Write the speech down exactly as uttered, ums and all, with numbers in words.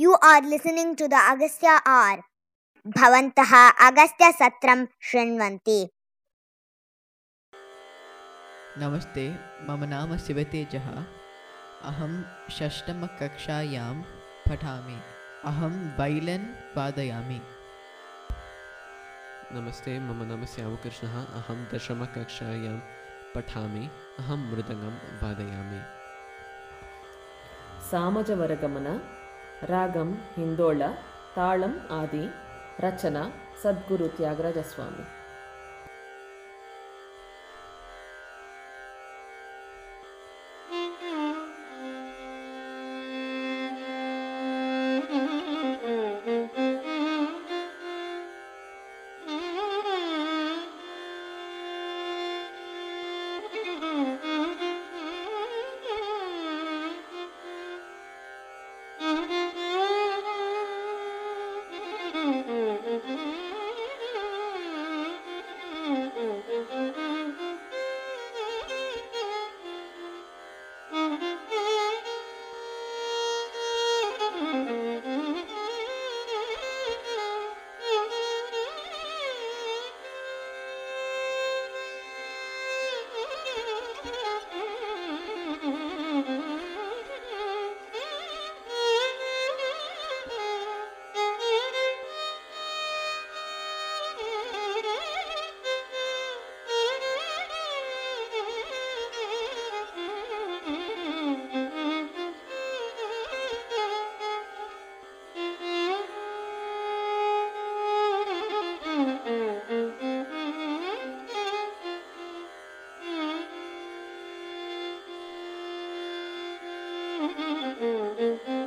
You are listening to the Agastya R. भवन्तः अगस्त्य सत्रं शृण्वन्ति। नमस्ते, मम नाम शिवते जः। अहं षष्ठम कक्षायां पठामि। अहं वैलिन् वादयामि। नमस्ते, मम नाम श्यामकृष्णः। अहं दशम कक्षायां पठामि। अहं मृदंगम वादयामि। सामजवरगमना, रागम हिंदोला, तालम आदि, रचना सद्गुरु त्यागराजस्वामी। Mm-hmm.